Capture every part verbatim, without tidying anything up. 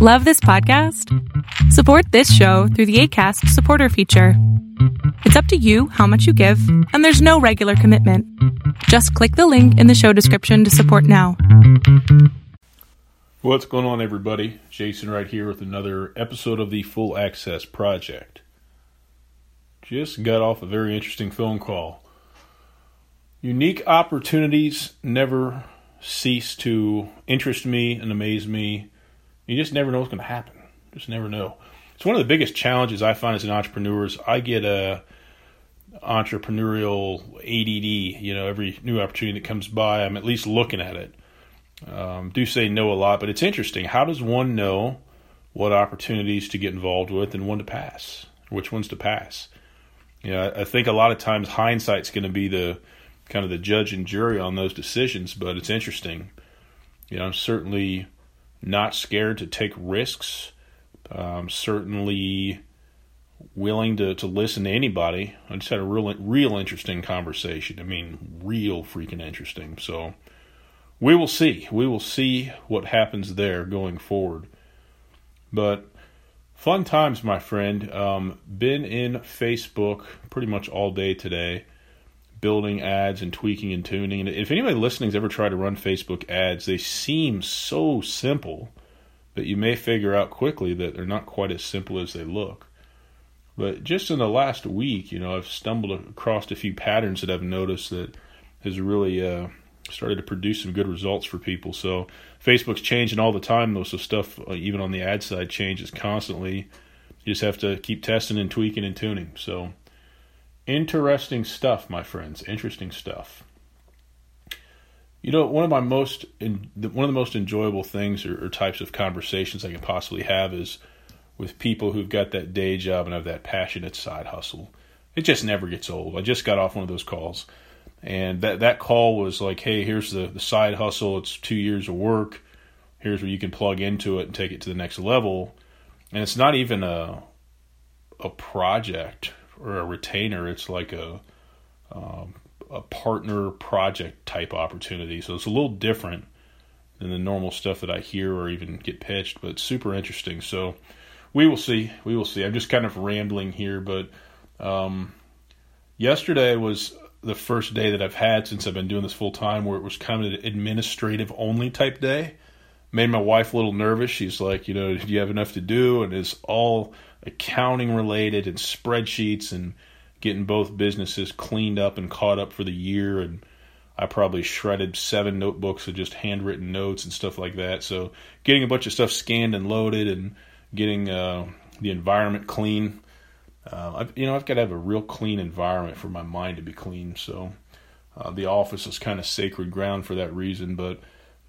Love this podcast? Support this show through the Acast supporter feature. It's up to you how much you give, and there's no regular commitment. Just click the link in the show description to support now. What's going on, everybody? Jason right here with another episode of the Full Access Project. Just got off a very interesting phone call. Unique opportunities never cease to interest me and amaze me. You just never know what's going to happen. Just never know. It's one of the biggest challenges I find as an entrepreneur is I get a entrepreneurial A D D. You know, every new opportunity that comes by, I'm at least looking at it. Um, do say no a lot, but it's interesting. How does one know what opportunities to get involved with and when to pass? Which ones to pass? You know, I, I think a lot of times hindsight's going to be the kind of the judge and jury on those decisions, but it's interesting. You know, I'm certainly not scared to take risks. I'm certainly willing to, to listen to anybody. I just had a real, real interesting conversation. I mean, real freaking interesting. So we will see. We will see what happens there going forward. But fun times, my friend. Um, been in Facebook pretty much all day today, building ads and tweaking and tuning. And if anybody listening's ever tried to run Facebook ads, they seem so simple, but you may figure out quickly that they're not quite as simple as they look. But just in the last week, you know, I've stumbled across a few patterns that I've noticed that has really uh, started to produce some good results for people. So Facebook's changing all the time, though, so stuff uh, even on the ad side changes constantly. You just have to keep testing and tweaking and tuning. So interesting stuff, my friends. Interesting stuff. You know, one of my most in, one of the most enjoyable things or, or types of conversations I can possibly have is with people who've got that day job and have that passionate side hustle. It just never gets old. I just got off one of those calls, and that that call was like, "Hey, here's the, the side hustle. It's two years of work. Here's where you can plug into it and take it to the next level." And it's not even a a project or a retainer. It's like a um, a partner project type opportunity. So it's a little different than the normal stuff that I hear or even get pitched, but super interesting. So we will see. We will see. I'm just kind of rambling here, but um, yesterday was the first day that I've had since I've been doing this full time where it was kind of an administrative only type day. Made my wife a little nervous. She's like, you know, do you have enough to do? And it's all accounting related and spreadsheets and getting both businesses cleaned up and caught up for the year. And I probably shredded seven notebooks of just handwritten notes and stuff like that. So getting a bunch of stuff scanned and loaded and getting uh, the environment clean. Uh, I've, you know, I've got to have a real clean environment for my mind to be clean. So uh, the office is kind of sacred ground for that reason. But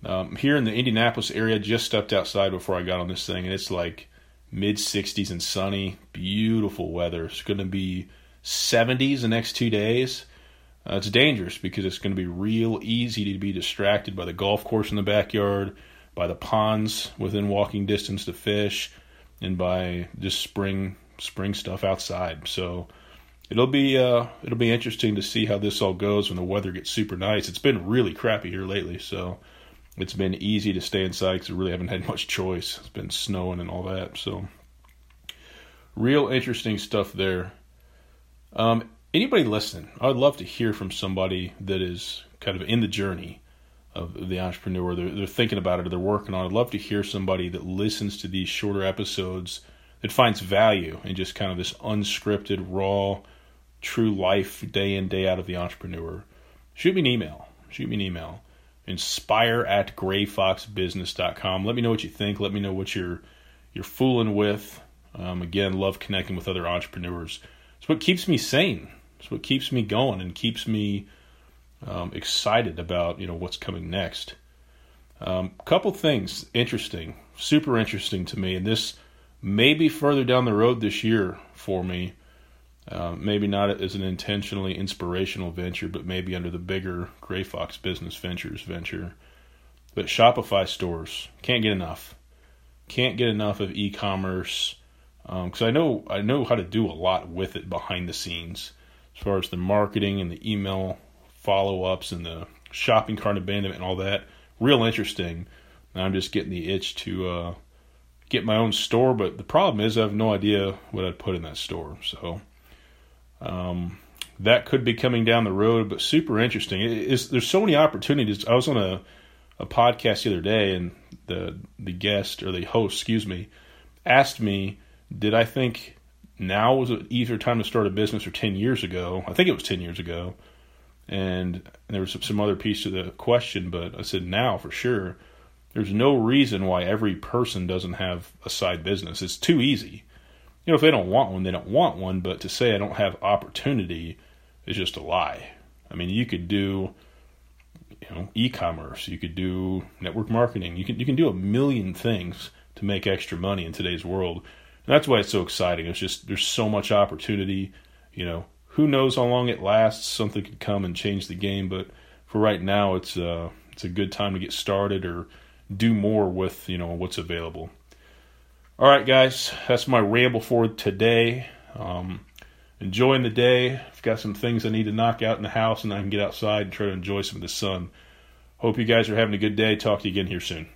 Um, here in the Indianapolis area, just stepped outside before I got on this thing, and it's like mid sixties and sunny, beautiful weather. It's going to be seventies the next two days. Uh, it's dangerous because it's going to be real easy to be distracted by the golf course in the backyard, by the ponds within walking distance to fish, and by just spring spring stuff outside. So it'll be uh, it'll be interesting to see how this all goes when the weather gets super nice. It's been really crappy here lately, so it's been easy to stay inside because I really haven't had much choice. It's been snowing and all that. So real interesting stuff there. Um, anybody listening, I would love to hear from somebody that is kind of in the journey of the entrepreneur. They're, they're thinking about it or they're working on it. I'd love to hear somebody that listens to these shorter episodes that finds value in just kind of this unscripted, raw, true life day in, day out of the entrepreneur. Shoot me an email. Shoot me an email. Inspire at grayfoxbusiness dot com. Let me know what you think. Let me know what you're you're fooling with. Um, again, love connecting with other entrepreneurs. It's what keeps me sane. It's what keeps me going and keeps me um, excited about, you know, what's coming next. A um, couple things interesting, super interesting to me, and this may be further down the road this year for me. Uh, maybe not as an intentionally inspirational venture, but maybe under the bigger Gray Fox Business Ventures venture. But Shopify stores, can't get enough. Can't get enough of e-commerce because um, I know I know how to do a lot with it behind the scenes as far as the marketing and the email follow-ups and the shopping cart abandonment and all that. Real interesting. And I'm just getting the itch to uh, get my own store, but the problem is I have no idea what I'd put in that store. So um, that could be coming down the road, but super interesting. It is, there's so many opportunities. I was on a, a podcast the other day, and the the guest, or the host, excuse me, asked me, did I think now was an easier time to start a business or ten years ago? I think it was ten years ago. And there was some other piece to the question, but I said now for sure. There's no reason why every person doesn't have a side business. It's too easy. You know, if they don't want one, they don't want one. But to say I don't have opportunity is just a lie. I mean, you could do, you know, e-commerce. You could do network marketing. You can you can do a million things to make extra money in today's world. And that's why it's so exciting. It's just there's so much opportunity. You know, who knows how long it lasts? Something could come and change the game. But for right now, it's uh it's a good time to get started or do more with, you know, what's available. All right, guys, that's my ramble for today. Um, enjoying the day. I've got some things I need to knock out in the house, and I can get outside and try to enjoy some of the sun. Hope you guys are having a good day. Talk to you again here soon.